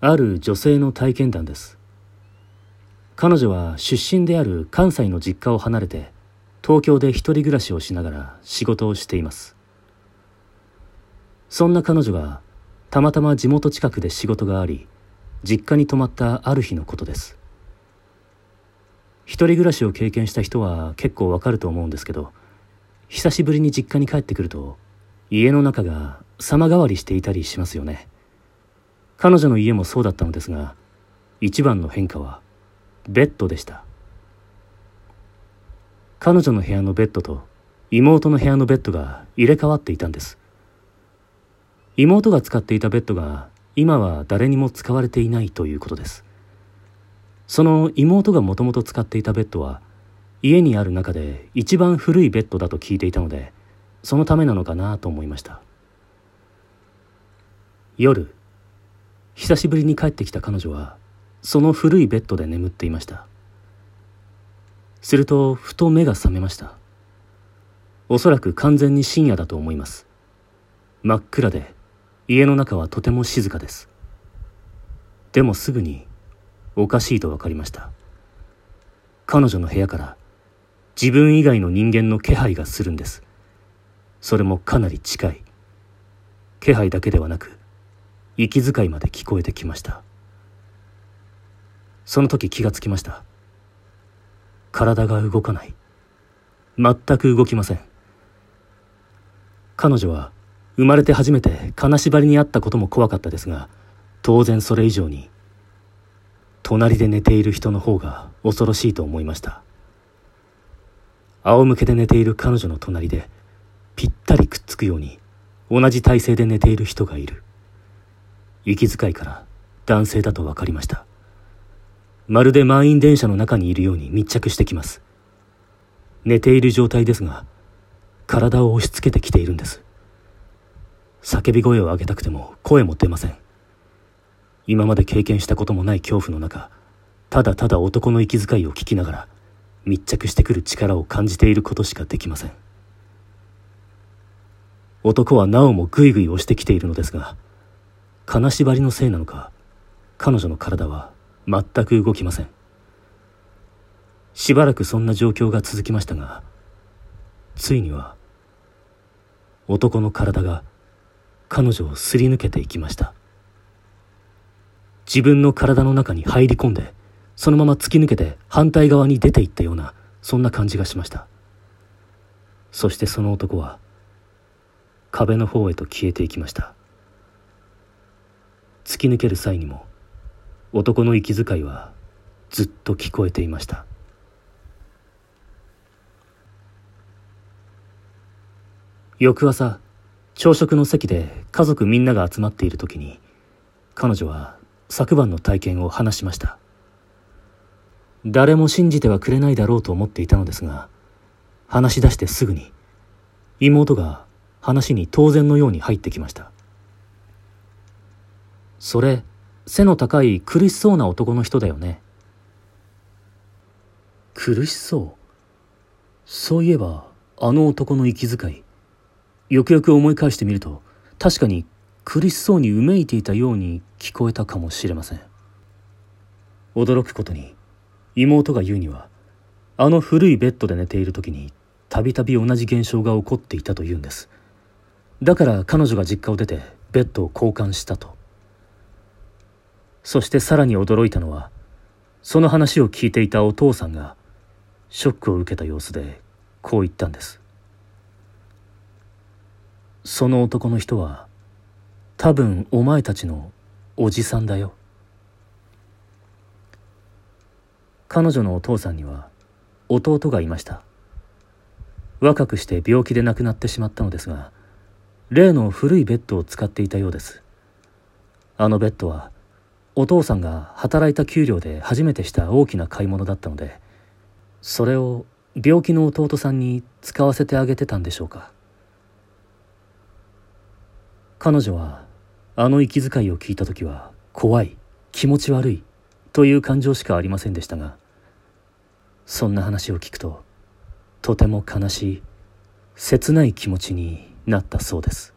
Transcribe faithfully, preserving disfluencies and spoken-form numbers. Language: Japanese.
ある女性の体験談です。彼女は出身である関西の実家を離れて、東京で一人暮らしをしながら仕事をしています。そんな彼女がたまたま地元近くで仕事があり、実家に泊まったある日のことです。一人暮らしを経験した人は結構わかると思うんですけど、久しぶりに実家に帰ってくると、家の中が様変わりしていたりしますよね。彼女の家もそうだったのですが、一番の変化はベッドでした。彼女の部屋のベッドと妹の部屋のベッドが入れ替わっていたんです。妹が使っていたベッドが今は誰にも使われていないということです。その妹がもともと使っていたベッドは、家にある中で一番古いベッドだと聞いていたので、そのためなのかなと思いました。夜、久しぶりに帰ってきた彼女は、その古いベッドで眠っていました。すると、ふと目が覚めました。おそらく完全に深夜だと思います。真っ暗で、家の中はとても静かです。でもすぐに、おかしいとわかりました。彼女の部屋から、自分以外の人間の気配がするんです。それもかなり近い。気配だけではなく、息遣いまで聞こえてきました。その時気がつきました。体が動かない。全く動きません。彼女は生まれて初めて金縛りにあったことも怖かったですが、当然それ以上に、隣で寝ている人の方が恐ろしいと思いました。仰向けで寝ている彼女の隣で、ぴったりくっつくように同じ体勢で寝ている人がいる。息遣いから男性だと分かりました。まるで満員電車の中にいるように密着してきます。寝ている状態ですが、体を押し付けてきているんです。叫び声を上げたくても声も出ません。今まで経験したこともない恐怖の中、ただただ男の息遣いを聞きながら密着してくる力を感じていることしかできません。男はなおもぐいぐい押してきているのですが、金縛りのせいなのか、彼女の体は全く動きません。しばらくそんな状況が続きましたが、ついには男の体が彼女をすり抜けていきました。自分の体の中に入り込んで、そのまま突き抜けて反対側に出ていったような、そんな感じがしました。そしてその男は、壁の方へと消えていきました。突き抜ける際にも男の息遣いはずっと聞こえていました。翌朝、朝食の席で家族みんなが集まっている時に、彼女は昨晩の体験を話しました。誰も信じてはくれないだろうと思っていたのですが、話し出してすぐに妹が話に当然のように入ってきました。それ、背の高い苦しそうな男の人だよね。苦しそう。そういえば、あの男の息遣い、よくよく思い返してみると、確かに苦しそうにうめいていたように聞こえたかもしれません。驚くことに、妹が言うには、あの古いベッドで寝ている時にたびたび同じ現象が起こっていたというんです。だから彼女が実家を出てベッドを交換したと。そしてさらに驚いたのは、その話を聞いていたお父さんがショックを受けた様子でこう言ったんです。その男の人は多分お前たちのおじさんだよ。彼女のお父さんには弟がいました。若くして病気で亡くなってしまったのですが、例の古いベッドを使っていたようです。あのベッドは、お父さんが働いた給料で初めてした大きな買い物だったので、それを病気の弟さんに使わせてあげてたんでしょうか。彼女は、あの息遣いを聞いたときは、怖い、気持ち悪い、という感情しかありませんでしたが、そんな話を聞くと、とても悲しい、切ない気持ちになったそうです。